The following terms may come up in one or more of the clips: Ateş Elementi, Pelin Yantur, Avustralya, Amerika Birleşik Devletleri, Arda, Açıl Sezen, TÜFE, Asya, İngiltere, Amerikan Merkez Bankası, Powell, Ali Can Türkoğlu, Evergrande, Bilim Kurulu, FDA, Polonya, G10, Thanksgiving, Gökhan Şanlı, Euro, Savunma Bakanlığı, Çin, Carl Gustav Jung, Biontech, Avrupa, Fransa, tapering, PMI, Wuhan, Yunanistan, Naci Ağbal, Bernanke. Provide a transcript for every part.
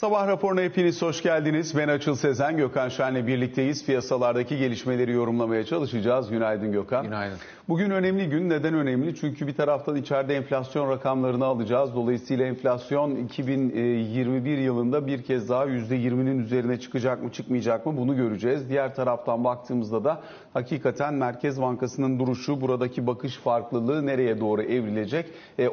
Sabah raporuna hepiniz hoş geldiniz. Ben Açıl Sezen, Gökhan Şanlı birlikteyiz. Piyasalardaki gelişmeleri yorumlamaya çalışacağız. Günaydın Gökhan. Günaydın. Bugün önemli gün. Neden önemli? Çünkü bir taraftan içeride enflasyon rakamlarını alacağız. Dolayısıyla enflasyon 2021 yılında bir kez daha %20'nin üzerine çıkacak mı çıkmayacak mı bunu göreceğiz. Diğer taraftan baktığımızda da hakikaten Merkez Bankası'nın duruşu, buradaki bakış farklılığı nereye doğru evrilecek?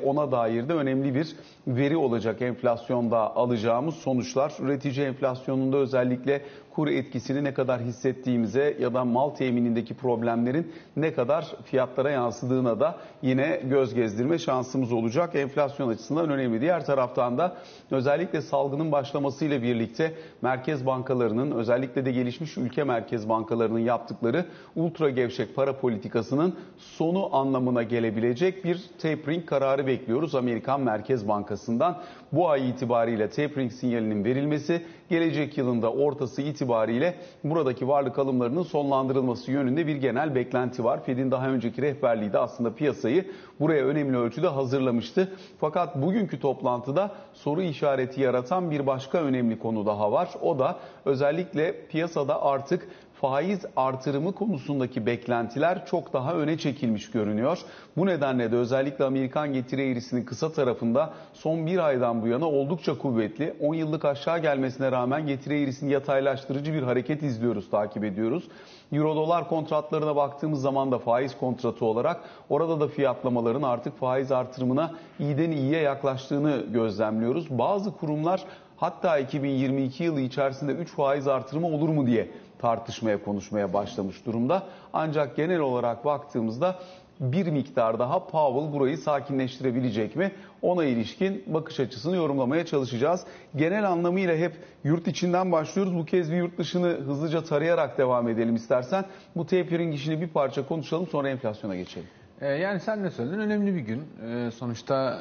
Ona dair de önemli bir veri olacak enflasyonda alacağımız sonuçlar. Üretici enflasyonunda özellikle kur etkisini ne kadar hissettiğimize ya da mal teminindeki problemlerin ne kadar fiyatlara yansıdığına da yine göz gezdirme şansımız olacak. Enflasyon açısından önemli. Diğer taraftan da özellikle salgının başlamasıyla birlikte merkez bankalarının, özellikle de gelişmiş ülke merkez bankalarının yaptıkları ultra gevşek para politikasının sonu anlamına gelebilecek bir tapering kararı bekliyoruz Amerikan Merkez Bankası'ndan. Bu ay itibariyle tapering sinyalinin verilmesi, gelecek yılın da ortası itibariyle buradaki varlık alımlarının sonlandırılması yönünde bir genel beklenti var. Fed'in daha önceki rehberliği de aslında piyasayı buraya önemli ölçüde hazırlamıştı. Fakat bugünkü toplantıda soru işareti yaratan bir başka önemli konu daha var. O da özellikle piyasada artık faiz artırımı konusundaki beklentiler çok daha öne çekilmiş görünüyor. Bu nedenle de özellikle Amerikan getiri eğrisinin kısa tarafında son bir aydan bu yana oldukça kuvvetli. 10 yıllık aşağı gelmesine rağmen getiri eğrisini yataylaştırıcı bir hareket izliyoruz, takip ediyoruz. Euro dolar kontratlarına baktığımız zaman da faiz kontratı olarak orada da fiyatlamaların artık faiz artırımına iyiden iyiye yaklaştığını gözlemliyoruz. Bazı kurumlar hatta 2022 yılı içerisinde 3 faiz artırımı olur mu diye tartışmaya, konuşmaya başlamış durumda. Ancak genel olarak baktığımızda bir miktar daha Powell burayı sakinleştirebilecek mi? Ona ilişkin bakış açısını yorumlamaya çalışacağız. Genel anlamıyla hep yurt içinden başlıyoruz. Bu kez bir yurt dışını hızlıca tarayarak devam edelim istersen. Bu tapering işini bir parça konuşalım, sonra enflasyona geçelim. Yani sen ne söyledin? Önemli bir gün. Sonuçta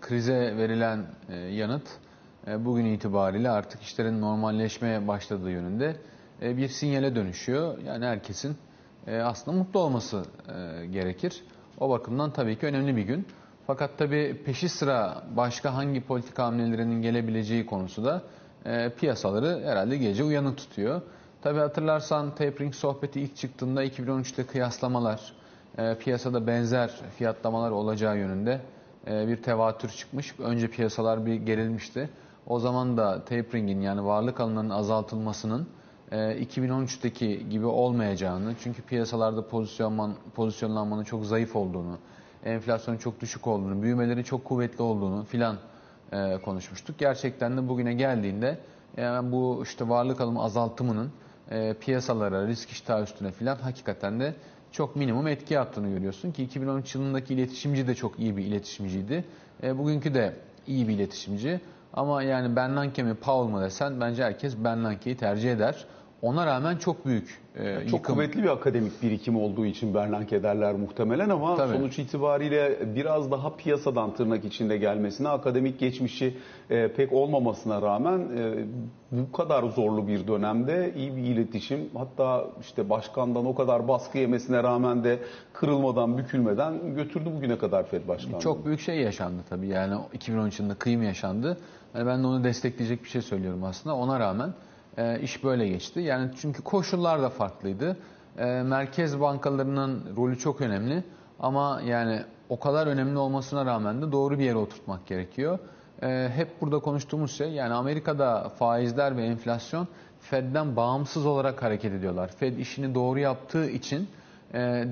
krize verilen yanıt bugün itibariyle artık işlerin normalleşmeye başladığı yönünde bir sinyale dönüşüyor. Yani herkesin aslında mutlu olması gerekir. O bakımdan tabii ki önemli bir gün. Fakat tabii peşi sıra başka hangi politika hamlelerinin gelebileceği konusu da piyasaları herhalde gece uyanık tutuyor. Tabii hatırlarsan tapering sohbeti ilk çıktığında 2013'te kıyaslamalar, piyasada benzer fiyatlamalar olacağı yönünde bir tevatür çıkmış. Önce piyasalar bir gerilmişti. O zaman da tapering'in, yani varlık alımlarının azaltılmasının 2013'teki gibi olmayacağını, çünkü piyasalarda pozisyonlanmanın çok zayıf olduğunu, enflasyonun çok düşük olduğunu, büyümelerin çok kuvvetli olduğunu filan konuşmuştuk. Gerçekten de bugüne geldiğinde yani bu işte varlık alımı azaltımının piyasalara, risk iştahı üstüne filan hakikaten de çok minimum etki yaptığını görüyorsun ki 2013 yılındaki iletişimci de çok iyi bir iletişimciydi. Bugünkü de iyi bir iletişimci. Ama yani Bernanke mi Powell mı desen bence herkes Bernanke'yi tercih eder. Ona rağmen çok büyük yıkım. Çok kuvvetli bir akademik birikim olduğu için Bernanke derler muhtemelen ama tabii, sonuç itibariyle biraz daha piyasadan tırnak içinde gelmesine, akademik geçmişi pek olmamasına rağmen bu kadar zorlu bir dönemde iyi bir iletişim, hatta işte başkandan o kadar baskı yemesine rağmen de kırılmadan, bükülmeden götürdü bugüne kadar Fed Başkanı. Çok büyük şey yaşandı tabii, yani 2013 yılında kıyım yaşandı. Yani ben de onu destekleyecek bir şey söylüyorum aslında. Ona rağmen iş böyle geçti. Yani çünkü koşullar da farklıydı. Merkez bankalarının rolü çok önemli. Ama yani o kadar önemli olmasına rağmen de doğru bir yere oturtmak gerekiyor. Hep burada konuştuğumuz şey, yani Amerika'da faizler ve enflasyon Fed'den bağımsız olarak hareket ediyorlar. Fed işini doğru yaptığı için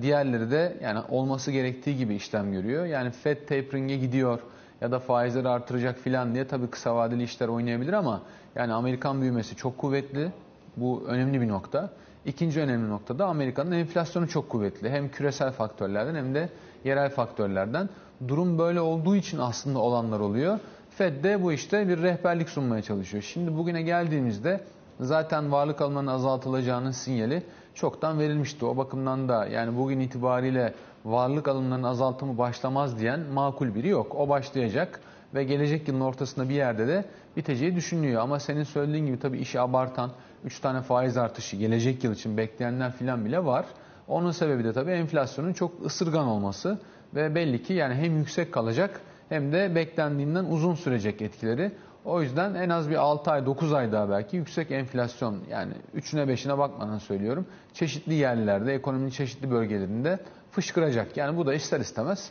diğerleri de yani olması gerektiği gibi işlem görüyor. Yani Fed tapering'e gidiyor ya da faizleri artıracak filan diye tabii kısa vadeli işler oynayabilir ama yani Amerikan büyümesi çok kuvvetli. Bu önemli bir nokta. İkinci önemli nokta da Amerika'nın enflasyonu çok kuvvetli. Hem küresel faktörlerden hem de yerel faktörlerden. Durum böyle olduğu için aslında olanlar oluyor. Fed de bu işte bir rehberlik sunmaya çalışıyor. Şimdi bugüne geldiğimizde zaten varlık alımlarının azaltılacağının sinyali çoktan verilmişti. O bakımdan da yani bugün itibariyle varlık alımlarının azaltımı başlamaz diyen makul biri yok. O başlayacak ve gelecek yılın ortasında bir yerde de biteceği düşünülüyor. Ama senin söylediğin gibi tabii işi abartan, 3 tane faiz artışı gelecek yıl için bekleyenler filan bile var. Onun sebebi de tabii enflasyonun çok ısırgan olması ve belli ki yani hem yüksek kalacak hem de beklendiğinden uzun sürecek etkileri. O yüzden en az bir 6 ay 9 ay daha belki yüksek enflasyon, yani 3'üne 5'ine bakmadan söylüyorum, çeşitli yerlerde, ekonominin çeşitli bölgelerinde fışkıracak. Yani bu da ister istemez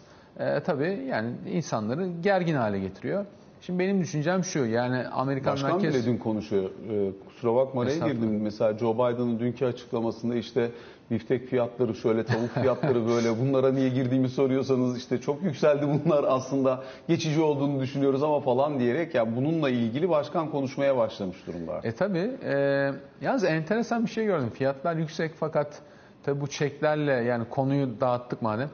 tabii yani insanları gergin hale getiriyor. Şimdi benim düşüncem şu, yani Amerikan Merkez... Başkan bile dün konuşuyor. Kusura bakma araya girdim. Mesela Joe Biden'ın dünkü açıklamasında işte biftek fiyatları şöyle, tavuk fiyatları böyle, bunlara niye girdiğimi soruyorsanız işte çok yükseldi bunlar, aslında geçici olduğunu düşünüyoruz ama falan diyerek ya yani bununla ilgili başkan konuşmaya başlamış durumda. Tabii. Yalnız enteresan bir şey gördüm. Fiyatlar yüksek fakat tabii bu çeklerle, yani konuyu dağıttık madem,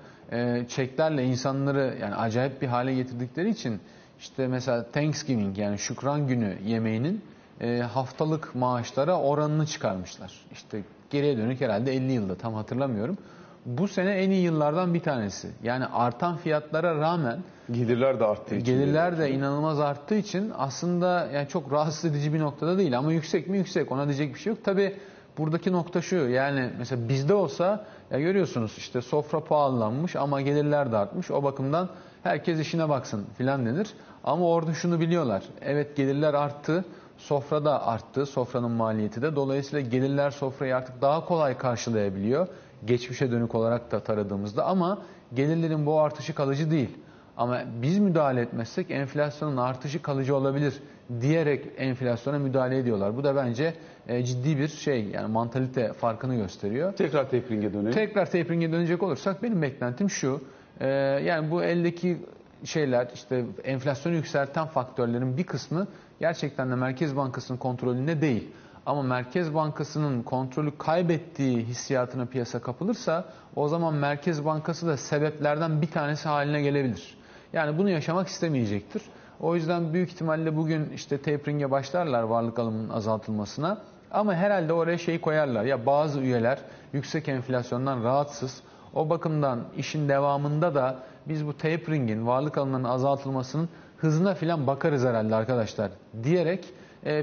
çeklerle insanları yani acayip bir hale getirdikleri için İşte mesela Thanksgiving, yani şükran günü yemeğinin haftalık maaşlara oranını çıkarmışlar. İşte geriye dönük herhalde 50 yılda, tam hatırlamıyorum. Bu sene en iyi yıllardan bir tanesi. Yani artan fiyatlara rağmen gelirler de arttığı için. Gelirler de inanılmaz arttığı için aslında yani çok rahatsız edici bir noktada değil. Ama yüksek mi? Yüksek. Ona diyecek bir şey yok. Tabii buradaki nokta şu, yani mesela bizde olsa ya görüyorsunuz işte sofra pahalanmış ama gelirler de artmış. O bakımdan herkes işine baksın filan denir. Ama orada şunu biliyorlar. Evet, gelirler arttı, sofra da arttı, sofranın maliyeti de. Dolayısıyla gelirler sofrayı artık daha kolay karşılayabiliyor. Geçmişe dönük olarak da taradığımızda, ama gelirlerin bu artışı kalıcı değil. Ama biz müdahale etmezsek enflasyonun artışı kalıcı olabilir diyerek enflasyona müdahale ediyorlar. Bu da bence ciddi bir şey, yani mantalite farkını gösteriyor. Tekrar tapering'e dönelim. Tekrar tapering'e dönecek olursak benim beklentim şu. Yani bu eldeki şeyler, işte enflasyonu yükselten faktörlerin bir kısmı gerçekten de Merkez Bankası'nın kontrolünde değil. Ama Merkez Bankası'nın kontrolü kaybettiği hissiyatına piyasa kapılırsa, o zaman Merkez Bankası da sebeplerden bir tanesi haline gelebilir. Yani bunu yaşamak istemeyecektir. O yüzden büyük ihtimalle bugün işte tapering'e başlarlar, varlık alımının azaltılmasına. Ama herhalde oraya şeyi koyarlar. Ya bazı üyeler yüksek enflasyondan rahatsız. O bakımdan işin devamında da biz bu tapering'in, varlık alımının azaltılmasının hızına filan bakarız herhalde arkadaşlar diyerek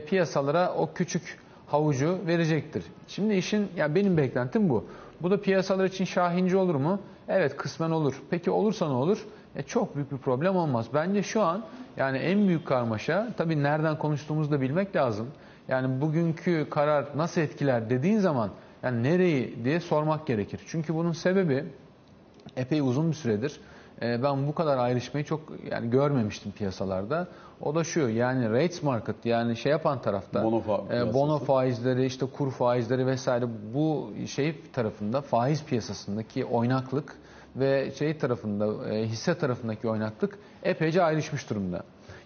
piyasalara o küçük havucu verecektir. Şimdi işin, yani benim beklentim bu. Bu da piyasalar için şahinci olur mu? Evet, kısmen olur. Peki olursa ne olur? Çok büyük bir problem olmaz. Bence şu an yani en büyük karmaşa, tabii nereden konuştuğumuzu da bilmek lazım. Yani bugünkü karar nasıl etkiler dediğin zaman, yani nereyi diye sormak gerekir. Çünkü bunun sebebi epey uzun bir süredir. Ben bu kadar ayrışmayı çok yani görmemiştim piyasalarda. O da şu, yani rates market, yani şey yapan tarafta bono faizleri, işte kur faizleri vesaire, bu şey tarafında, faiz piyasasındaki oynaklık ve şey tarafında, hisse tarafındaki oynaklık epeyce ayrışmış durumda.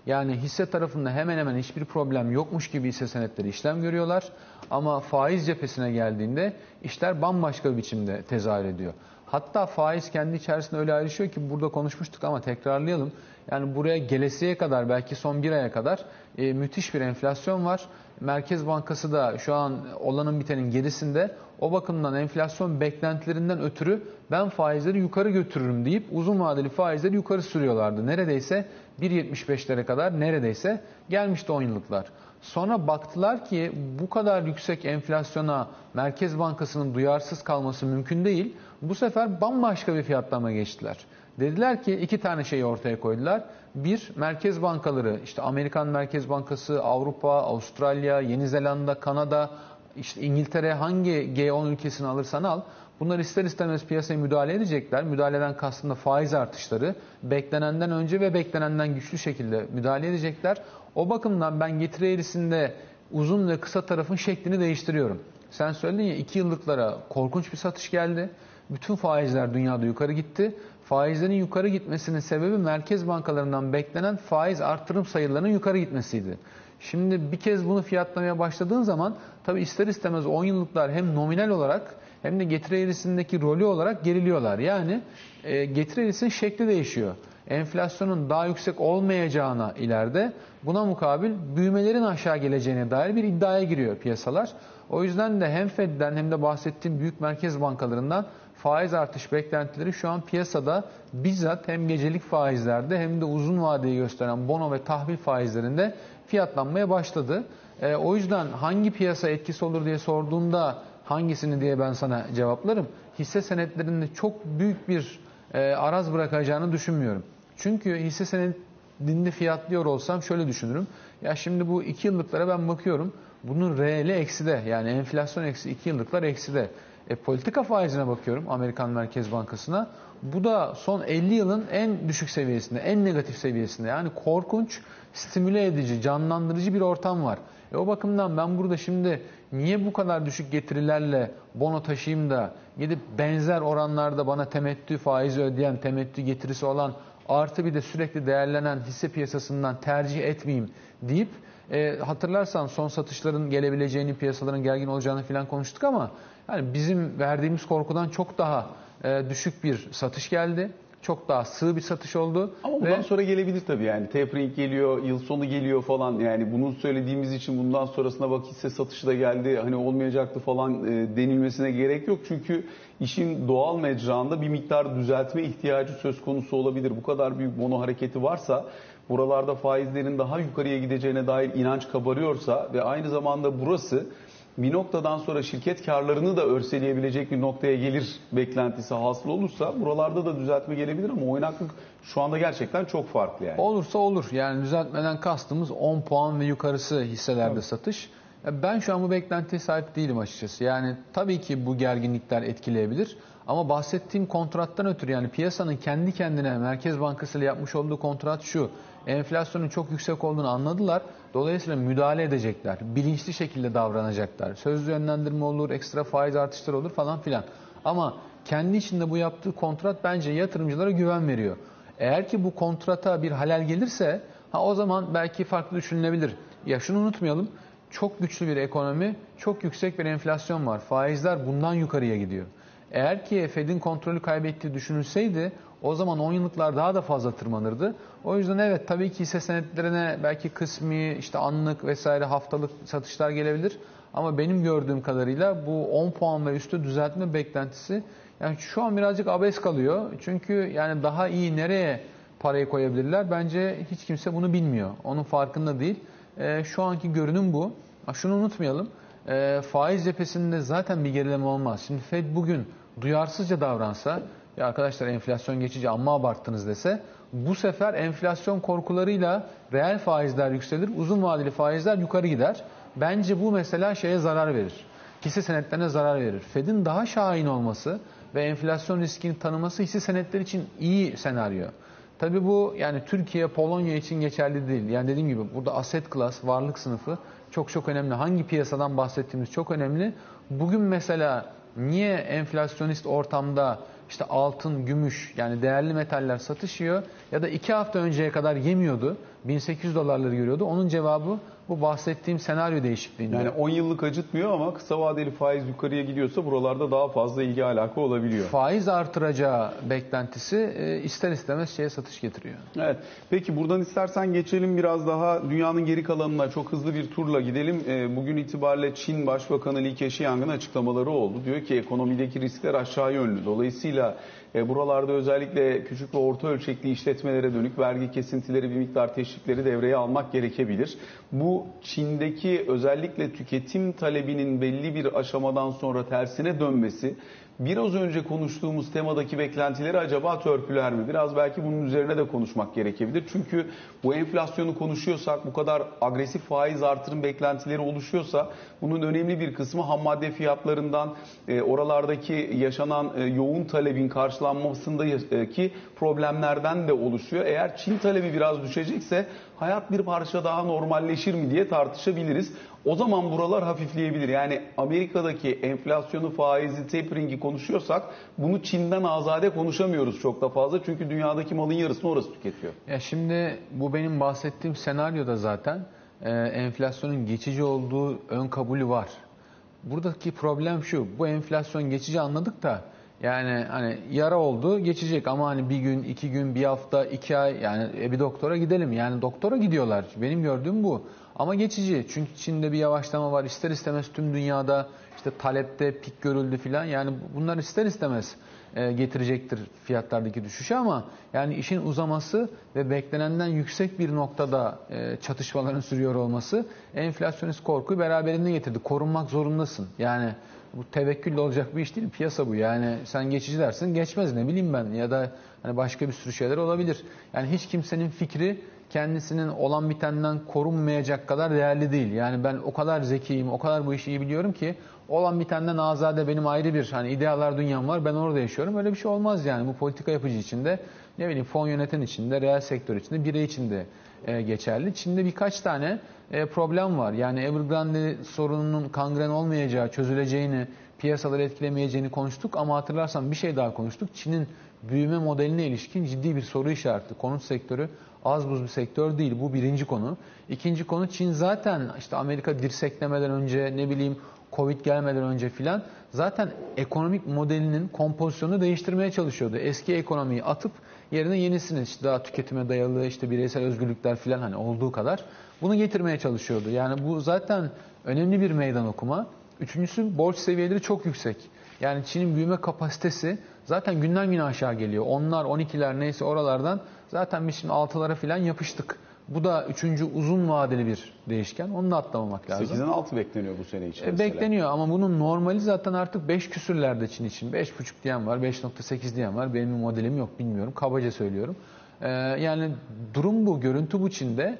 Yani hisse tarafında hemen hemen hiçbir problem yokmuş gibi hisse senetleri işlem görüyorlar. Ama faiz cephesine geldiğinde işler bambaşka bir biçimde tezahür ediyor. Hatta faiz kendi içerisinde öyle ayrışıyor ki, burada konuşmuştuk ama tekrarlayalım. Yani buraya gelesiye kadar, belki son bir aya kadar müthiş bir enflasyon var. Merkez Bankası da şu an olanın bitenin gerisinde. O bakımdan enflasyon beklentilerinden ötürü ben faizleri yukarı götürürüm deyip uzun vadeli faizleri yukarı sürüyorlardı. Neredeyse 1.75'lere kadar neredeyse gelmişti 10 yıllıklar. Sonra baktılar ki bu kadar yüksek enflasyona Merkez Bankası'nın duyarsız kalması mümkün değil. Bu sefer bambaşka bir fiyatlama geçtiler. Dediler ki iki tane şeyi ortaya koydular. Bir, merkez bankaları, işte Amerikan Merkez Bankası, Avrupa, Avustralya, Yeni Zelanda, Kanada, işte İngiltere, hangi G10 ülkesini alırsan al, bunlar ister istemez piyasaya müdahale edecekler. Müdahaleden kastım da faiz artışları, beklenenden önce ve beklenenden güçlü şekilde müdahale edecekler. O bakımdan ben getiri eğrisinde uzun ve kısa tarafın şeklini değiştiriyorum. Sen söyledin ya, 2 yıllıklara korkunç bir satış geldi. Bütün faizler dünyada yukarı gitti. Faizlerin yukarı gitmesinin sebebi merkez bankalarından beklenen faiz artırım sayılarının yukarı gitmesiydi. Şimdi bir kez bunu fiyatlamaya başladığın zaman tabii ister istemez 10 yıllıklar hem nominal olarak hem de getiri eğrisindeki rolü olarak geriliyorlar. Yani getiri eğrisinin şekli değişiyor. Enflasyonun daha yüksek olmayacağına ileride, buna mukabil büyümelerin aşağı geleceğine dair bir iddiaya giriyor piyasalar. O yüzden de hem Fed'den hem de bahsettiğim büyük merkez bankalarından faiz artış beklentileri şu an piyasada bizzat hem gecelik faizlerde hem de uzun vadeyi gösteren bono ve tahvil faizlerinde fiyatlanmaya başladı. O yüzden hangi piyasa etkisi olur diye sorduğunda hangisini diye ben sana cevaplarım. Hisse senetlerinde çok büyük bir araz bırakacağını düşünmüyorum. Çünkü hisse senedi dinde fiyatlıyor olsam şöyle düşünürüm. Ya şimdi bu 2 yıllıklara ben bakıyorum. Bunun reeli ekside, yani enflasyon eksi, 2 yıllıklar ekside. Politika faizine bakıyorum Amerikan Merkez Bankası'na. Bu da son 50 yılın en düşük seviyesinde, en negatif seviyesinde. Yani korkunç, stimüle edici, canlandırıcı bir ortam var. O bakımdan ben burada şimdi niye bu kadar düşük getirilerle bono taşıyayım da gidip benzer oranlarda bana temettü faizi ödeyen, temettü getirisi olan, artı bir de sürekli değerlenen hisse piyasasından tercih etmeyeyim deyip, hatırlarsan son satışların gelebileceğini, piyasaların gergin olacağını falan konuştuk ama yani bizim verdiğimiz korkudan çok daha düşük bir satış geldi. Çok daha sığ bir satış oldu. Ama bundan sonra gelebilir tabii yani. Tapering geliyor, yıl sonu geliyor falan. Yani bunu söylediğimiz için bundan sonrasına bak hisse satışı da geldi, hani olmayacaktı falan denilmesine gerek yok. Çünkü işin doğal mecranda bir miktar düzeltme ihtiyacı söz konusu olabilir. Bu kadar büyük bono hareketi varsa, buralarda faizlerin daha yukarıya gideceğine dair inanç kabarıyorsa ve aynı zamanda burası bir noktadan sonra şirket karlarını da örseleyebilecek bir noktaya gelir beklentisi hasıl olursa, buralarda da düzeltme gelebilir ama oynaklık şu anda gerçekten çok farklı yani. Olursa olur. Yani düzeltmeden kastımız 10 puan ve yukarısı hisselerde tabii satış. Ben şu an bu beklentiye sahip değilim açıkçası. Yani tabii ki bu gerginlikler etkileyebilir ama bahsettiğim kontrattan ötürü, yani piyasanın kendi kendine Merkez Bankası ile yapmış olduğu kontrat şu: enflasyonun çok yüksek olduğunu anladılar. Dolayısıyla müdahale edecekler. Bilinçli şekilde davranacaklar. Sözlü yönlendirme olur, ekstra faiz artışları olur falan filan. Ama kendi içinde bu yaptığı kontrat bence yatırımcılara güven veriyor. Eğer ki bu kontrata bir halel gelirse, o zaman belki farklı düşünülebilir. Ya şunu unutmayalım. Çok güçlü bir ekonomi, çok yüksek bir enflasyon var. Faizler bundan yukarıya gidiyor. Eğer ki Fed'in kontrolü kaybettiği düşünülseydi, o zaman 10 yıllıklar daha da fazla tırmanırdı. O yüzden evet, tabii ki hisse senetlerine belki kısmi, işte anlık vesaire haftalık satışlar gelebilir. Ama benim gördüğüm kadarıyla bu 10 puan ve üstü düzeltme beklentisi, yani şu an birazcık abes kalıyor. Çünkü yani daha iyi nereye parayı koyabilirler? Bence hiç kimse bunu bilmiyor. Onun farkında değil. Şu anki görünüm bu. Şunu unutmayalım. Faiz cephesinde zaten bir gerileme olmaz. Şimdi Fed bugün duyarsızca davransa, ya arkadaşlar enflasyon geçici amma abarttınız dese, bu sefer enflasyon korkularıyla reel faizler yükselir, uzun vadeli faizler yukarı gider. Bence bu mesela şeye zarar verir, hisse senetlerine zarar verir. Fed'in daha şahin olması ve enflasyon riskini tanıması hisse senetleri için iyi senaryo. Tabii bu yani Türkiye, Polonya için geçerli değil. Yani dediğim gibi burada asset class, varlık sınıfı çok önemli. Hangi piyasadan bahsettiğimiz çok önemli. Bugün mesela niye enflasyonist ortamda işte altın, gümüş, yani değerli metaller satışıyor ya da 2 hafta önceye kadar yemiyordu, 1800 dolarları görüyordu? Onun cevabı bu bahsettiğim senaryo değişikliğinde. Yani 10 yıllık acıtmıyor ama kısa vadeli faiz yukarıya gidiyorsa buralarda daha fazla ilgi alaka olabiliyor. Faiz artıracağı beklentisi ister istemez şeye satış getiriyor. Evet. Peki buradan istersen geçelim biraz daha dünyanın geri kalanına, çok hızlı bir turla gidelim. Bugün itibariyle Çin Başbakanı Li Keqiang'ın açıklamaları oldu. Diyor ki ekonomideki riskler aşağı yönlü. Dolayısıyla buralarda özellikle küçük ve orta ölçekli işletmelere dönük vergi kesintileri, bir miktar teşvikleri devreye almak gerekebilir. Bu Çin'deki özellikle tüketim talebinin belli bir aşamadan sonra tersine dönmesi, biraz önce konuştuğumuz temadaki beklentileri acaba törpüler mi? Biraz belki bunun üzerine de konuşmak gerekebilir. Çünkü bu enflasyonu konuşuyorsak, bu kadar agresif faiz artırım beklentileri oluşuyorsa, bunun önemli bir kısmı hammadde fiyatlarından, oralardaki yaşanan yoğun talebin karşılanmasındaki problemlerden de oluşuyor. Eğer Çin talebi biraz düşecekse hayat bir parça daha normalleşir mi diye tartışabiliriz. O zaman buralar hafifleyebilir. Yani Amerika'daki enflasyonu, faizi, tapering'i konuşuyorsak bunu Çin'den azade konuşamıyoruz çok da fazla. Çünkü dünyadaki malın yarısını orası tüketiyor. Ya şimdi bu benim bahsettiğim senaryoda zaten enflasyonun geçici olduğu ön kabulü var. Buradaki problem şu: bu enflasyon geçici anladık da, yani hani yara oldu geçecek ama hani bir gün, 2 gün, bir hafta, 2 ay, yani bir doktora gidelim. Yani doktora gidiyorlar. Benim gördüğüm bu. Ama geçici. Çünkü Çin'de bir yavaşlama var. İster istemez tüm dünyada işte talepte pik görüldü filan. Yani bunlar ister istemez getirecektir fiyatlardaki düşüşü ama yani işin uzaması ve beklenenden yüksek bir noktada çatışmaların sürüyor olması enflasyonist korkuyu beraberinde getirdi. Korunmak zorundasın. Yani bu tevekkülle olacak bir iş değil. Piyasa bu. Yani sen geçici dersin, geçmez, ne bileyim ben, ya da hani başka bir sürü şeyler olabilir. Yani hiç kimsenin fikri kendisinin olan bitenden korunmayacak kadar değerli değil. Yani ben o kadar zekiyim, o kadar bu işi iyi biliyorum ki olan bitenden azade benim ayrı bir hani idealar dünyam var, ben orada yaşıyorum. Öyle bir şey olmaz yani. Bu politika yapıcı için de, ne bileyim, fon yöneten için de, reel sektör için de, birey için de geçerli. Çin'de birkaç tane problem var. Yani Evergrande sorununun kangren olmayacağı, çözüleceğini, piyasaları etkilemeyeceğini konuştuk ama hatırlarsan bir şey daha konuştuk. Çin'in büyüme modeline ilişkin ciddi bir soru işareti. Konut sektörü az buz bir sektör değil. Bu birinci konu. İkinci konu, Çin zaten işte Amerika dirseklemeden önce, ne bileyim, Covid gelmeden önce filan zaten ekonomik modelinin kompozisyonunu değiştirmeye çalışıyordu. Eski ekonomiyi atıp yerine yenisini, işte daha tüketime dayalı, işte bireysel özgürlükler filan, hani olduğu kadar bunu getirmeye çalışıyordu. Yani bu zaten önemli bir meydan okuma. Üçüncüsü, borç seviyeleri çok yüksek. Yani Çin'in büyüme kapasitesi zaten günden güne aşağı geliyor. Onlar, 12'ler neyse oralardan zaten biz şimdi 6'lara filan yapıştık. Bu da üçüncü uzun vadeli bir değişken. Onu da atlamamak lazım. 8'den 6 bekleniyor bu sene için. Bekleniyor ama bunun normali zaten artık 5 küsürlerde Çin için. 5,5 diyen var, 5,8 diyen var. Benim modelim yok, bilmiyorum. Kabaca söylüyorum. Yani durum bu, görüntü bu Çin'de.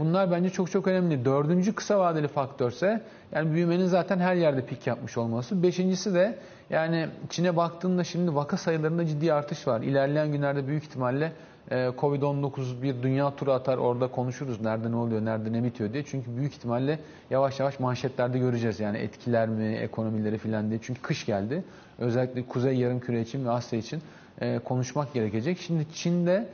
Bunlar bence çok çok önemli. Dördüncü kısa vadeli faktörse, yani büyümenin zaten her yerde pik yapmış olması. Beşincisi de, yani Çin'e baktığında şimdi vaka sayılarında ciddi artış var. İlerleyen günlerde büyük ihtimalle Covid-19 bir dünya turu atar, orada konuşuruz nerede ne oluyor, nerede ne bitiyor diye. Çünkü büyük ihtimalle yavaş yavaş manşetlerde göreceğiz yani etkiler mi, ekonomileri filan diye. Çünkü kış geldi. Özellikle Kuzey Yarımküre için ve Asya için konuşmak gerekecek. Şimdi Çin'de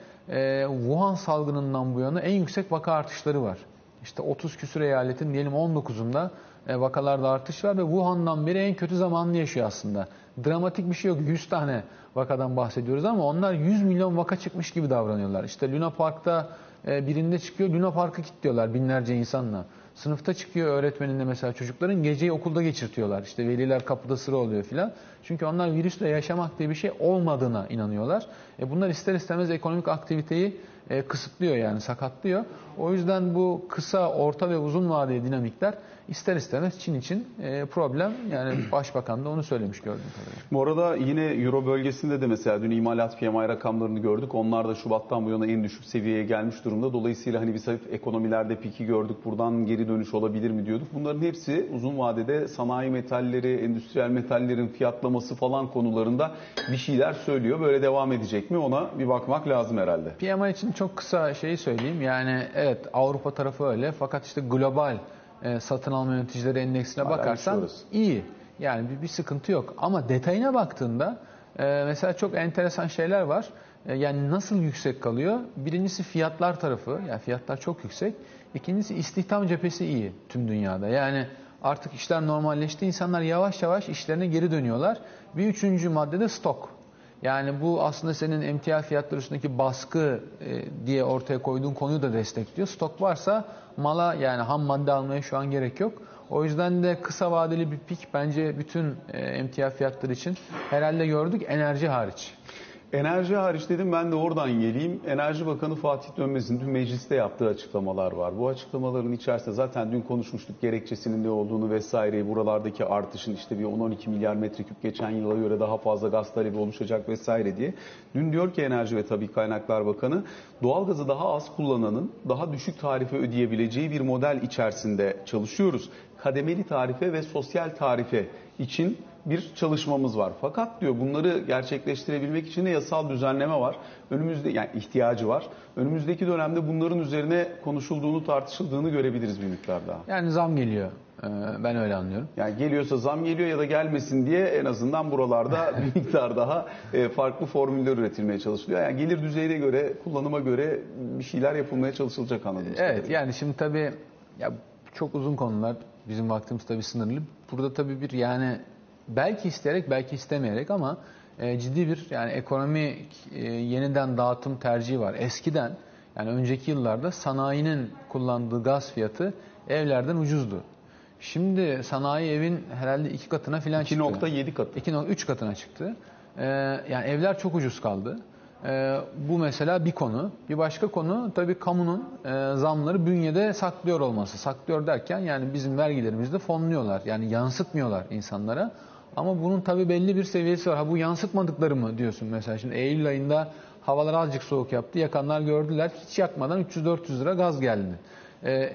Wuhan salgınından bu yana en yüksek vaka artışları var. İşte 30 küsur eyaletin diyelim 19'unda vakalarda artış var ve Wuhan'dan beri en kötü zamanını yaşıyor aslında. Dramatik bir şey yok. 100 tane vakadan bahsediyoruz ama onlar 100 milyon vaka çıkmış gibi davranıyorlar. İşte Luna Park'ta birinde çıkıyor, Luna Park'a kilitliyorlar binlerce insanla. Sınıfta çıkıyor öğretmeninle mesela, çocukların geceyi okulda geçirtiyorlar. İşte veliler kapıda sıra oluyor filan. Çünkü onlar virüsle yaşamak diye bir şey olmadığına inanıyorlar. Bunlar ister istemez ekonomik aktiviteyi kısıtlıyor, yani sakatlıyor. O yüzden bu kısa, orta ve uzun vadeli dinamikler ister istemez Çin için problem. Yani başbakan da onu söylemiş gördüğüm kadarıyla. Bu arada yine Euro bölgesinde de mesela dün imalat PMI rakamlarını gördük. Onlar da Şubat'tan bu yana en düşük seviyeye gelmiş durumda. Dolayısıyla hani biz hep ekonomilerde piki gördük, buradan geri dönüş olabilir mi diyorduk. Bunların hepsi uzun vadede sanayi metalleri, endüstriyel metallerin fiyatlaması falan konularında bir şeyler söylüyor. Böyle devam edecek mi, ona bir bakmak lazım herhalde. PMI için çok kısa şeyi söyleyeyim. Yani evet, Avrupa tarafı öyle, fakat işte global satın alma yöneticileri endeksine bakarsan iyi. Yani bir sıkıntı yok. Ama detayına baktığında mesela çok enteresan şeyler var. Yani nasıl yüksek kalıyor? Birincisi fiyatlar tarafı. Yani fiyatlar çok yüksek. İkincisi istihdam cephesi iyi tüm dünyada. Yani artık işler normalleşti. İnsanlar yavaş yavaş işlerine geri dönüyorlar. Bir üçüncü madde de stok. Yani bu aslında senin emtia fiyatları üstündeki baskı diye ortaya koyduğun konuyu da destekliyor. Stok varsa mala, yani ham madde almaya şu an gerek yok. O yüzden de kısa vadeli bir pik bence bütün emtia fiyatları için herhalde gördük, enerji hariç. Enerji hariç dedim, ben de oradan geleyim. Enerji Bakanı Fatih Dönmez'in dün mecliste yaptığı açıklamalar var. Bu açıklamaların içerisinde zaten dün konuşmuştuk gerekçesinin ne olduğunu vesaireyi, buralardaki artışın işte bir 10-12 milyar metreküp geçen yıla göre daha fazla gaz talebi oluşacak vesaire diye. Dün diyor ki Enerji ve Tabii Kaynaklar Bakanı, doğalgazı daha az kullananın daha düşük tarife ödeyebileceği bir model içerisinde çalışıyoruz. Kademeli tarife ve sosyal tarife için bir çalışmamız var. Fakat diyor bunları gerçekleştirebilmek için de yasal düzenleme var. Önümüzde, yani ihtiyacı var. Önümüzdeki dönemde bunların üzerine konuşulduğunu, tartışıldığını görebiliriz bir miktar daha. Yani zam geliyor. Ben öyle anlıyorum. Yani geliyorsa zam geliyor ya da gelmesin diye en azından buralarda bir miktar daha farklı formüller üretilmeye çalışılıyor. Yani gelir düzeyine göre, kullanıma göre bir şeyler yapılmaya çalışılacak anladığımız kadarıyla. Evet, yani şimdi tabii ya çok uzun konular. Bizim vaktimiz tabii sınırlı. Burada tabii bir, yani belki isteyerek, belki istemeyerek ama ciddi bir, yani ekonomik yeniden dağıtım tercihi var. Eskiden, yani önceki yıllarda sanayinin kullandığı gaz fiyatı evlerden ucuzdu. Şimdi sanayi evin herhalde 2 katına filan çıktı. 2.7 katı. 2.3 katına çıktı. Yani evler çok ucuz kaldı. Bu mesela bir konu. Bir başka konu tabii kamunun zamları bünyede saklıyor olması. Saklıyor derken yani bizim vergilerimizde fonluyorlar. Yani yansıtmıyorlar insanlara. Ama bunun tabii belli bir seviyesi var. Ha, bu yansıtmadıkları mı diyorsun mesela. Şimdi Eylül ayında Havalar azıcık soğuk yaptı. Yakanlar gördüler. Hiç yakmadan 300-400 lira gaz geldi.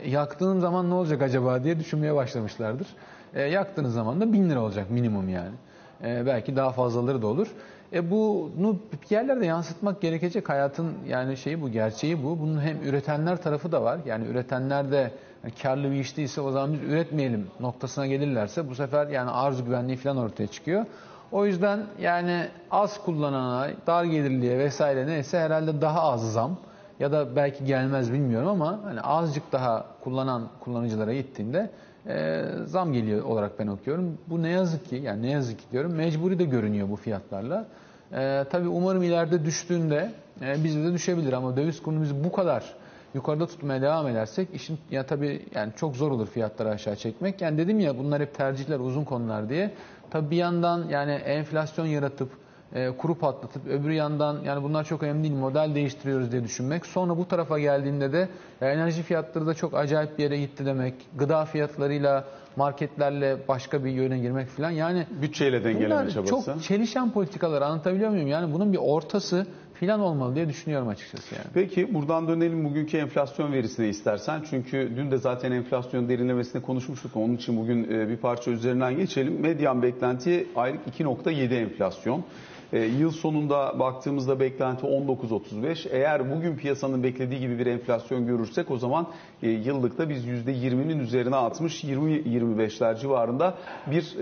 Yaktığım zaman ne olacak acaba diye düşünmeye başlamışlardır. Yaktığınız zaman da 1000 lira olacak minimum yani. Belki daha fazlaları da olur. Bunu yerlerde yansıtmak gerekecek. Hayatın yani şeyi bu, gerçeği bu. Bunun hem üretenler tarafı da var. Yani üretenler de karlı bir iş değilse o zaman biz üretmeyelim noktasına gelirlerse bu sefer yani arz güvenliği falan ortaya çıkıyor. O yüzden yani az kullanana, dar gelirliye vesaire neyse herhalde daha az zam ya da belki gelmez bilmiyorum ama hani azıcık daha kullanan kullanıcılara gittiğinde zam geliyor olarak ben okuyorum. Bu ne yazık ki, yani ne yazık ki diyorum, mecburi de görünüyor bu fiyatlarla. Tabii umarım ileride düştüğünde bizde de düşebilir ama döviz kurumuzu bu kadar yukarıda tutmaya devam edersek işin ya tabii yani çok zor olur fiyatları aşağı çekmek. Yani dedim ya bunlar hep tercihler, uzun konular diye. Tabii bir yandan yani enflasyon yaratıp kuru patlatıp öbür yandan yani bunlar çok önemli değil, model değiştiriyoruz diye düşünmek. Sonra bu tarafa geldiğinde de enerji fiyatları da çok acayip bir yere gitti demek. Gıda fiyatlarıyla, marketlerle başka bir yöne girmek falan. Yani bütçeyle dengeleme çabası. Çok çelişen politikalar, anlatabiliyor muyum? Yani bunun bir ortası falan olmalı diye düşünüyorum açıkçası yani. Peki buradan dönelim bugünkü enflasyon verisine istersen. Çünkü dün de zaten enflasyon derinlemesine konuşmuştuk. Onun için bugün bir parça üzerinden geçelim. Medyan beklenti aylık 2.7 enflasyon. Yıl sonunda baktığımızda beklenti 19.35. Eğer bugün piyasanın beklediği gibi bir enflasyon görürsek o zaman yıllıkta biz %20'nin üzerine atmış 20-25'ler civarında bir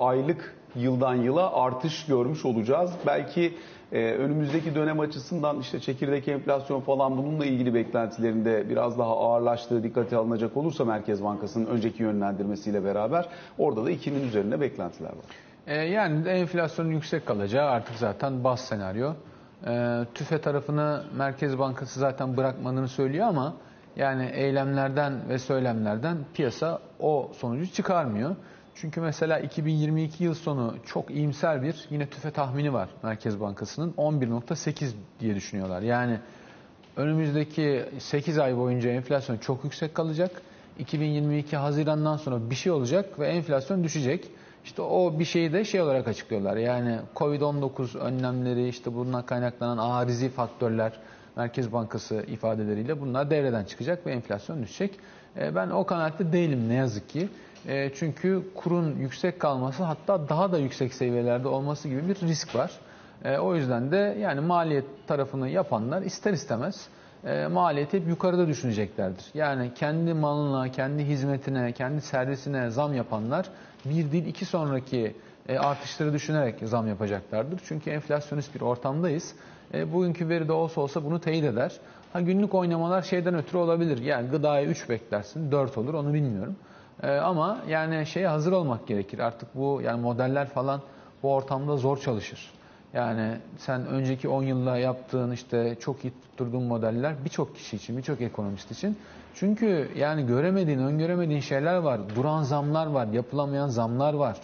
aylık yıldan yıla artış görmüş olacağız. Belki önümüzdeki dönem açısından işte çekirdek enflasyon falan bununla ilgili beklentilerinde biraz daha ağırlaştığı dikkate alınacak olursa Merkez Bankası'nın önceki yönlendirmesiyle beraber orada da 2'nin üzerinde beklentiler var. Yani enflasyonun yüksek kalacağı artık zaten baz senaryo. TÜFE tarafını Merkez Bankası zaten bırakmadığını söylüyor ama yani eylemlerden ve söylemlerden piyasa o sonucu çıkarmıyor. Çünkü mesela 2022 yıl sonu çok iyimser bir yine TÜFE tahmini var Merkez Bankası'nın, 11.8 diye düşünüyorlar. Yani önümüzdeki 8 ay boyunca enflasyon çok yüksek kalacak. 2022 Haziran'dan sonra bir şey olacak ve enflasyon düşecek. İşte o bir şeyi de şey olarak açıklıyorlar. Yani Covid-19 önlemleri, işte bundan kaynaklanan arizi faktörler, Merkez Bankası ifadeleriyle bunlar devreden çıkacak ve enflasyon düşecek. Ben o kanaatte değilim ne yazık ki. Çünkü kurun yüksek kalması, hatta daha da yüksek seviyelerde olması gibi bir risk var. O yüzden de yani maliyet tarafını yapanlar ister istemez maliyeti hep yukarıda düşüneceklerdir. Yani kendi malına, kendi hizmetine, kendi servisine zam yapanlar bir değil iki sonraki artışları düşünerek zam yapacaklardır. Çünkü enflasyonist bir ortamdayız. Bugünkü veri de olsa olsa bunu teyit eder. Günlük oynamalar şeyden ötürü olabilir. Yani gıdaya 3 beklersin, 4 olur, onu bilmiyorum. Ama yani şeye hazır olmak gerekir. Artık bu yani modeller falan bu ortamda zor çalışır. Yani sen önceki 10 yılda yaptığın işte çok iyi tutturduğun modeller birçok kişi için, birçok ekonomist için. Çünkü yani göremediğin, öngöremediğin şeyler var. Duran zamlar var, yapılamayan zamlar var.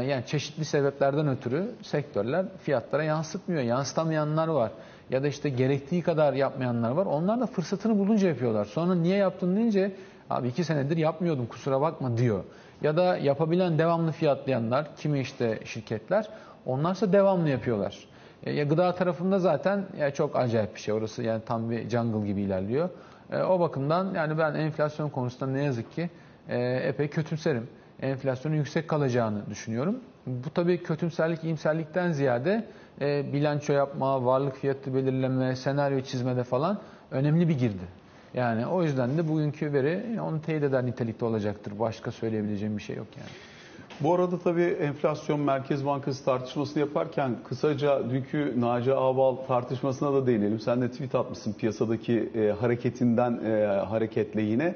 Yani çeşitli sebeplerden ötürü sektörler fiyatlara yansıtmıyor. Yansıtamayanlar var. Ya da işte gerektiği kadar yapmayanlar var. Onlar da fırsatını bulunca yapıyorlar. Sonra niye yaptın deyince abi 2 senedir yapmıyordum kusura bakma diyor. Ya da yapabilen devamlı fiyatlayanlar, kimi işte şirketler, onlarsa devamlı yapıyorlar. Ya gıda tarafında zaten ya çok acayip bir şey. Orası yani tam bir jungle gibi ilerliyor. O bakımdan yani ben enflasyon konusunda ne yazık ki epey kötümserim. Enflasyonun yüksek kalacağını düşünüyorum. Bu tabii kötümserlik, iyimserlikten ziyade bilanço yapma, varlık fiyatı belirleme, senaryo çizmede falan önemli bir girdi. Yani o yüzden de bugünkü veri onu teyit eder nitelikte olacaktır. Başka söyleyebileceğim bir şey yok yani. Bu arada tabii enflasyon Merkez Bankası tartışmasını yaparken kısaca dünkü Naci Ağbal tartışmasına da değinelim. Sen de tweet atmışsın piyasadaki hareketinden hareketle yine.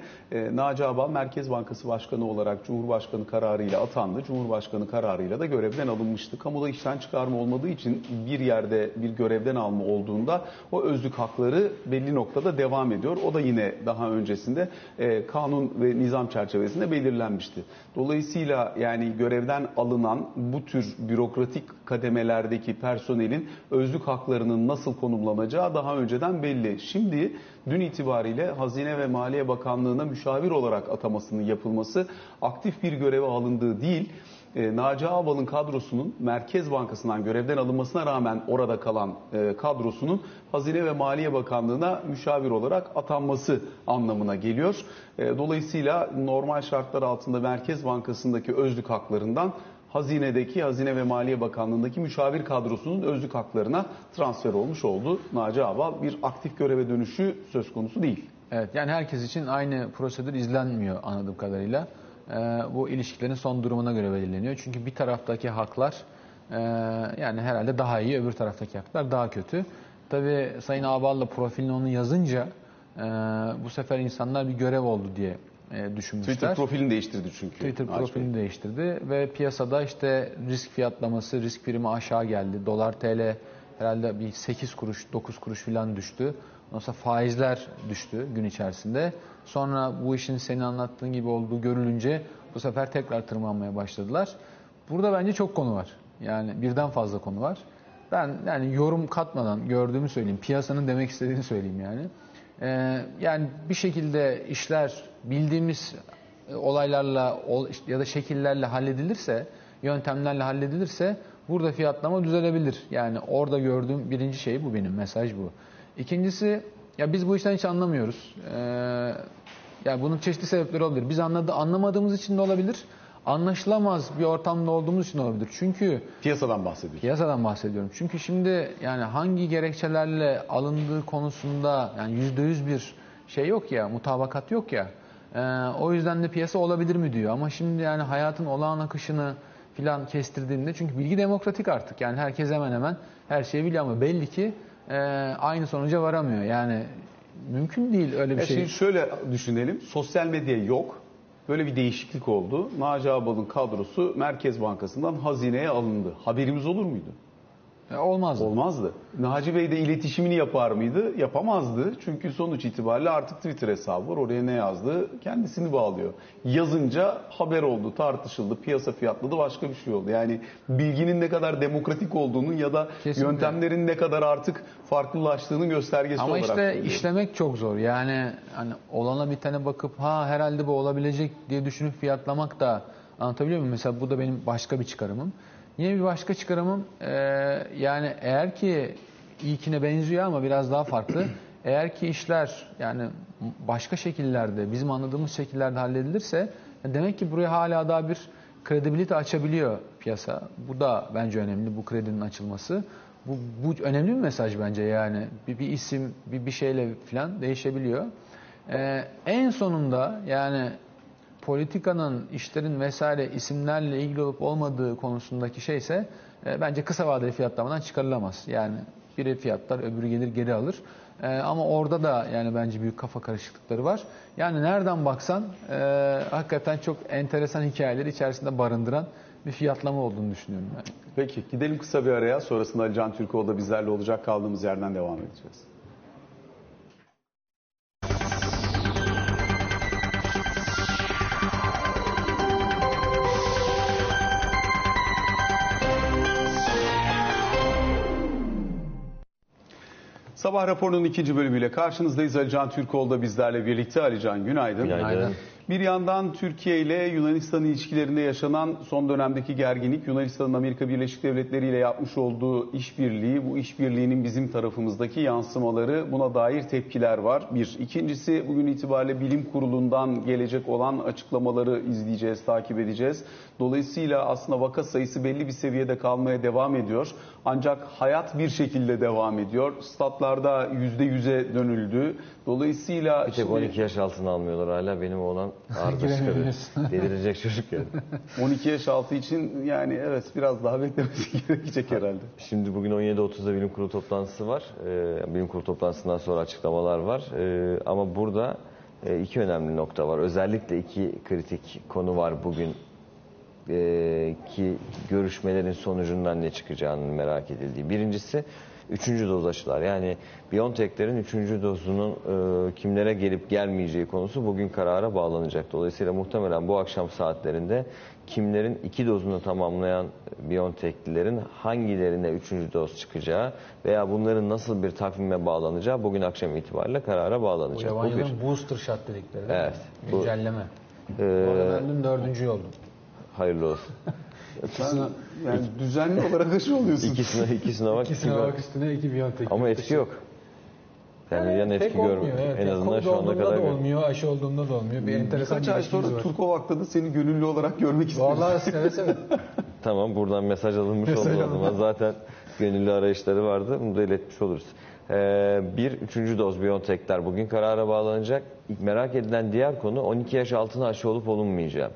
Naci Ağbal Merkez Bankası Başkanı olarak Cumhurbaşkanı kararıyla atandı. Cumhurbaşkanı kararıyla da görevden alınmıştı. Kamuda işten çıkarma olmadığı için bir yerde bir görevden alma olduğunda o özlük hakları belli noktada devam ediyor. O da yine daha öncesinde kanun ve nizam çerçevesinde belirlenmişti. Dolayısıyla yani görevden alınan bu tür bürokratik kademelerdeki personelin özlük haklarının nasıl konumlanacağı daha önceden belli. Şimdi dün itibariyle Hazine ve Maliye Bakanlığı'na müşavir olarak atamasının yapılması aktif bir göreve alındığı değil, Naci Ağbal'ın kadrosunun Merkez Bankası'ndan görevden alınmasına rağmen orada kalan kadrosunun Hazine ve Maliye Bakanlığı'na müşavir olarak atanması anlamına geliyor. Dolayısıyla normal şartlar altında Merkez Bankası'ndaki özlük haklarından Hazine ve Maliye Bakanlığı'ndaki müşavir kadrosunun özlük haklarına transfer olmuş oldu. Naci Ağbal bir aktif göreve dönüşü söz konusu değil. Evet, yani herkes için aynı prosedür izlenmiyor anladığım kadarıyla. Bu ilişkilerin son durumuna göre belirleniyor. Çünkü bir taraftaki haklar yani herhalde daha iyi, öbür taraftaki haklar daha kötü. Tabii Sayın Ağbal'la profilini onu yazınca bu sefer insanlar bir görev oldu diye düşünmüşler. Twitter profilini değiştirdi çünkü. Twitter profilini değiştirdi ve piyasada işte risk fiyatlaması, risk primi aşağı geldi. Dolar TL herhalde bir 8 kuruş, 9 kuruş falan düştü. Oysa faizler düştü gün içerisinde. Sonra bu işin senin anlattığın gibi olduğu görülünce bu sefer tekrar tırmanmaya başladılar. Burada bence çok konu var. Yani birden fazla konu var. Ben yani yorum katmadan gördüğümü söyleyeyim. Piyasanın demek istediğini söyleyeyim yani. Yani bir şekilde işler bildiğimiz olaylarla ya da şekillerle halledilirse, yöntemlerle halledilirse burada fiyatlama düzelebilir. Yani orada gördüğüm birinci şey bu benim, mesaj bu. İkincisi, ya biz bu işten hiç anlamıyoruz. Ya bunun çeşitli sebepleri olabilir. Biz anlamadığımız için de olabilir. Anlaşılamaz bir ortamda olduğumuz için de olabilir. Çünkü piyasadan bahsediyorum. Çünkü şimdi yani hangi gerekçelerle alındığı konusunda yani %100 bir şey yok ya, mutabakat yok ya. O yüzden de piyasa olabilir mi diyor. Ama şimdi yani hayatın olağan akışını filan kestirdiğinde, çünkü bilgi demokratik artık. Yani herkes hemen hemen her şeyi biliyor ama belli ki aynı sonuca varamıyor. Yani mümkün değil öyle bir şey. Şimdi şöyle düşünelim. Sosyal medya yok. Böyle bir değişiklik oldu. Naci Ağbal'ın kadrosu Merkez Bankası'ndan hazineye alındı. Haberimiz olur muydu? Olmazdı. Naci Bey de iletişimini yapar mıydı? Yapamazdı. Çünkü sonuç itibariyle artık Twitter hesabı var. Oraya ne yazdı? Kendisini bağlıyor. Yazınca haber oldu, tartışıldı, piyasa fiyatladı, başka bir şey oldu. Yani bilginin ne kadar demokratik olduğunun ya da kesinlikle yöntemlerin ne kadar artık farklılaştığının göstergesi ama olarak. Ama işte söylüyorum, işlemek çok zor. Yani hani olana bitene bakıp ha herhalde bu olabilecek diye düşünüp fiyatlamak da, anlatabiliyor muyum? Mesela bu da benim başka bir çıkarımım. Yine bir başka çıkarımım, yani eğer ki ilkine benziyor ama biraz daha farklı. Eğer ki işler yani başka şekillerde, bizim anladığımız şekillerde halledilirse demek ki buraya hala daha bir kredibilite açabiliyor piyasa. Bu da bence önemli, bu kredinin açılması. Bu önemli bir mesaj bence yani. Bir isim, bir şeyle falan değişebiliyor. En sonunda yani politikanın, işlerin vesaire isimlerle ilgili olup olmadığı konusundaki şeyse bence kısa vadeli fiyatlamadan çıkarılamaz. Yani biri fiyatlar, öbürü gelir geri alır. Ama orada da yani bence büyük kafa karışıklıkları var. Yani nereden baksan hakikaten çok enteresan hikayeleri içerisinde barındıran bir fiyatlama olduğunu düşünüyorum ben. Peki gidelim kısa bir araya, sonrasında Ali Can Türkoğlu da bizlerle olacak, kaldığımız yerden devam edeceğiz. Sabah raporunun ikinci bölümüyle karşınızdayız. Ali Can Türkoğlu da bizlerle birlikte. Ali Can, günaydın. Günaydın. Bir yandan Türkiye ile Yunanistan ilişkilerinde yaşanan son dönemdeki gerginlik, Yunanistan'ın Amerika Birleşik Devletleri ile yapmış olduğu işbirliği, bu işbirliğinin bizim tarafımızdaki yansımaları, buna dair tepkiler var. Bir. İkincisi, bugün itibariyle Bilim Kurulu'ndan gelecek olan açıklamaları izleyeceğiz, takip edeceğiz. Dolayısıyla aslında vaka sayısı belli bir seviyede kalmaya devam ediyor. Ancak hayat bir şekilde devam ediyor. Statlarda %100'e dönüldü. Dolayısıyla... Bir tek 12 yaş altına almıyorlar hala, benim oğlan Arda çıkarıyor. Delirecek çocuk yani. 12 yaş altı için yani evet biraz daha beklemesi gerekecek herhalde. Şimdi bugün 17.30'da Bilim Kurulu toplantısı var. Bilim Kurulu toplantısından sonra açıklamalar var. Ama burada iki önemli nokta var. Özellikle iki kritik konu var bugün. Ki görüşmelerin sonucundan ne çıkacağını merak edildiği. Birincisi 3. doz aşılar. Yani Biontech'lerin 3. dozunun kimlere gelip gelmeyeceği konusu bugün karara bağlanacak. Dolayısıyla muhtemelen bu akşam saatlerinde kimlerin 2 dozunu tamamlayan Biontech'lilerin hangilerine 3. doz çıkacağı veya bunların nasıl bir takvime bağlanacağı bugün akşam itibariyle karara bağlanacak. Bu Yabancıların booster shot dedikleri değil evet, mi? Güncelleme. Ben dün 4. oldum. Hayırlı olsun. Yani düzenli olarak aşı oluyorsun. İki sınav üstüne 2 Biontech. Ama etki yok. Yani yan etki görmüyor. Evet. En azından şu ana kadar da olmuyor, aşı olduğunda da olmuyor. Bir enteresan birkaç ay sonra Turkovak'ta da seni gönüllü olarak görmek istiyorum. Vallahi seve seve. Tamam, buradan mesaj alınmış oldu. Zaten gönüllü arayışları vardı. Bunu da iletmiş oluruz. Bir 3. doz Biontech'ler bugün karara bağlanacak. Merak edilen diğer konu 12 yaş altına aşı olup olunmayacağı.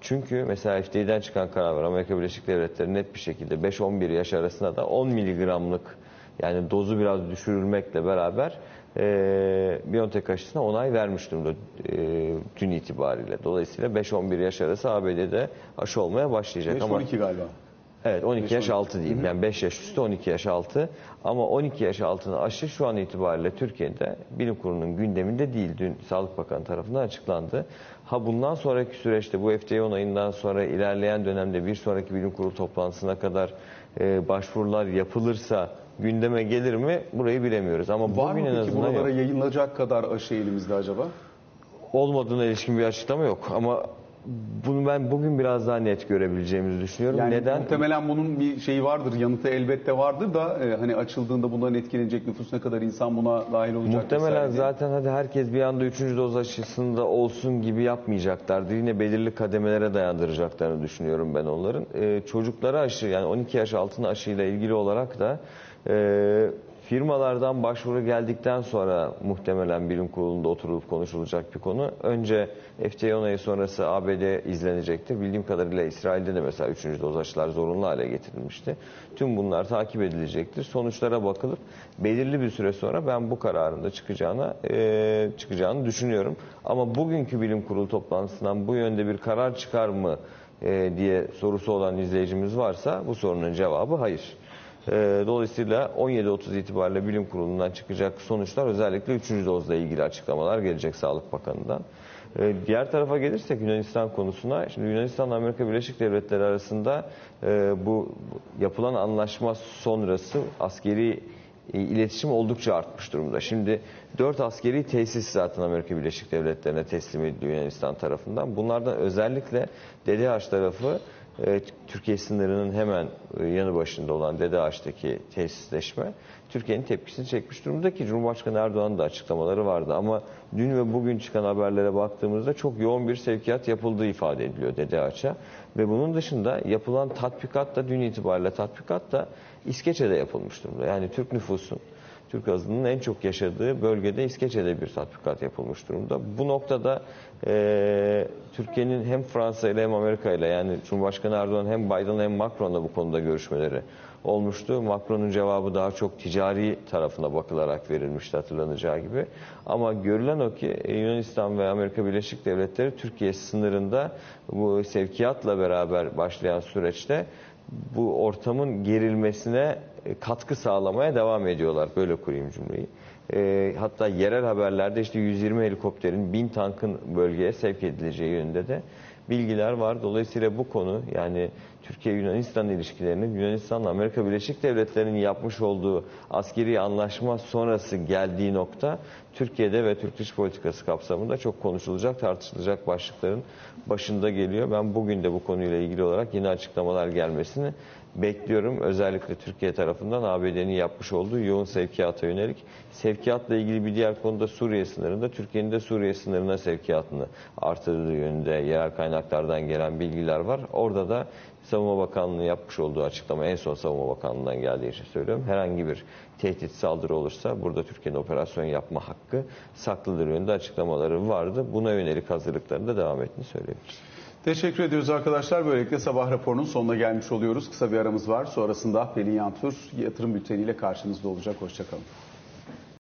Çünkü mesela FDA'den çıkan karar var. Amerika Birleşik Devletleri net bir şekilde 5-11 yaş arasında da 10 miligramlık yani dozu biraz düşürülmekle beraber Biontech aşısına onay vermiş durumda dün itibariyle. Dolayısıyla 5-11 yaş arası ABD'de aşı olmaya başlayacak. 5-12 ama, galiba. Evet 12 yaş altı diyeyim. Yani 5 yaş üstü 12 yaş altı. Ama 12 yaş altına aşı şu an itibariyle Türkiye'de Bilim Kurulu'nun gündeminde değil. Dün Sağlık Bakanı tarafından açıklandı. Ha bundan sonraki süreçte bu FDA onayından sonra ilerleyen dönemde bir sonraki Bilim Kurulu toplantısına kadar başvurular yapılırsa gündeme gelir mi? Burayı bilemiyoruz. Ama var mı peki buralara yok. Yayınlanacak kadar aşı elimizde acaba? Olmadığına ilişkin bir açıklama yok ama bunu ben bugün biraz daha net görebileceğimizi düşünüyorum. Yani neden? Muhtemelen bunun bir şeyi vardır, yanıtı elbette vardır da hani açıldığında bundan etkilenecek nüfus ne kadar insan buna dahil olacak? Muhtemelen zaten hadi herkes bir anda 3. doz aşısında olsun gibi yapmayacaklardır. Yine belirli kademelere dayandıracaklarını düşünüyorum ben onların. Çocuklara aşı yani 12 yaş altına aşıyla ilgili olarak da firmalardan başvuru geldikten sonra muhtemelen Bilim Kurulu'nda oturulup konuşulacak bir konu. Önce FDA onayı sonrası ABD izlenecektir. Bildiğim kadarıyla İsrail'de de mesela 3. doz aşılar zorunlu hale getirilmişti. Tüm bunlar takip edilecektir. Sonuçlara bakılıp belirli bir süre sonra ben bu kararın da çıkacağını düşünüyorum. Ama bugünkü Bilim Kurulu toplantısından bu yönde bir karar çıkar mı diye sorusu olan izleyicimiz varsa bu sorunun cevabı hayır. Dolayısıyla 17.30 itibariyle Bilim Kurulu'ndan çıkacak sonuçlar özellikle 3. dozla ilgili açıklamalar gelecek Sağlık Bakanı'ndan. Diğer tarafa gelirsek Yunanistan konusuna, şimdi Yunanistan'la Amerika Birleşik Devletleri arasında bu yapılan anlaşma sonrası askeri iletişim oldukça artmış durumda. Şimdi 4 askeri tesis zaten Amerika Birleşik Devletleri'ne teslim ediliyor Yunanistan tarafından. Bunlardan özellikle Dedihaş tarafı, Türkiye sınırının hemen yanı başında olan Dedihaş'taki tesisleşme Türkiye'nin tepkisini çekmiş durumda ki Cumhurbaşkanı Erdoğan'ın da açıklamaları vardı ama dün ve bugün çıkan haberlere baktığımızda çok yoğun bir sevkiyat yapıldığı ifade ediliyor Dedihaş'a ve bunun dışında yapılan tatbikat da dün itibariyle İskeçe'de yapılmış durumda. Yani Türk azınlığının en çok yaşadığı bölgede İskeçe'de bir tatbikat yapılmış durumda. Bu noktada Türkiye'nin hem Fransa ile hem Amerika ile yani Cumhurbaşkanı Erdoğan hem Biden'la hem Macron'la bu konuda görüşmeleri olmuştu. Macron'un cevabı daha çok ticari tarafına bakılarak verilmişti hatırlanacağı gibi. Ama görülen o ki Yunanistan ve Amerika Birleşik Devletleri Türkiye sınırında bu sevkiyatla beraber başlayan süreçte bu ortamın gerilmesine katkı sağlamaya devam ediyorlar. Böyle kurayım cümleyi. Hatta yerel haberlerde işte 120 helikopterin 1000 tankın bölgeye sevk edileceği yönünde de bilgiler var. Dolayısıyla bu konu yani Türkiye-Yunanistan ilişkilerinin Yunanistan'la Amerika Birleşik Devletleri'nin yapmış olduğu askeri anlaşma sonrası geldiği nokta Türkiye'de ve Türk dış politikası kapsamında çok konuşulacak, tartışılacak başlıkların başında geliyor. Ben bugün de bu konuyla ilgili olarak yeni açıklamalar gelmesini bekliyorum. Özellikle Türkiye tarafından ABD'nin yapmış olduğu yoğun sevkiyata yönelik. Sevkiyatla ilgili bir diğer konuda Suriye sınırında, Türkiye'nin de Suriye sınırına sevkiyatını artırdığı yönünde yerel kaynaklardan gelen bilgiler var. Orada da Savunma Bakanlığı yapmış olduğu açıklama, en son Savunma Bakanlığı'ndan geldiği için söylüyorum. Herhangi bir tehdit saldırı olursa burada Türkiye'nin operasyon yapma hakkı saklıdır yönünde açıklamaları vardı. Buna yönelik hazırlıklarında devam ettiğini söyleyebiliriz. Teşekkür ediyoruz arkadaşlar. Böylelikle sabah raporunun sonuna gelmiş oluyoruz. Kısa bir aramız var. Sonrasında Pelin Yantur yatırım bülteniyle karşınızda olacak. Hoşçakalın.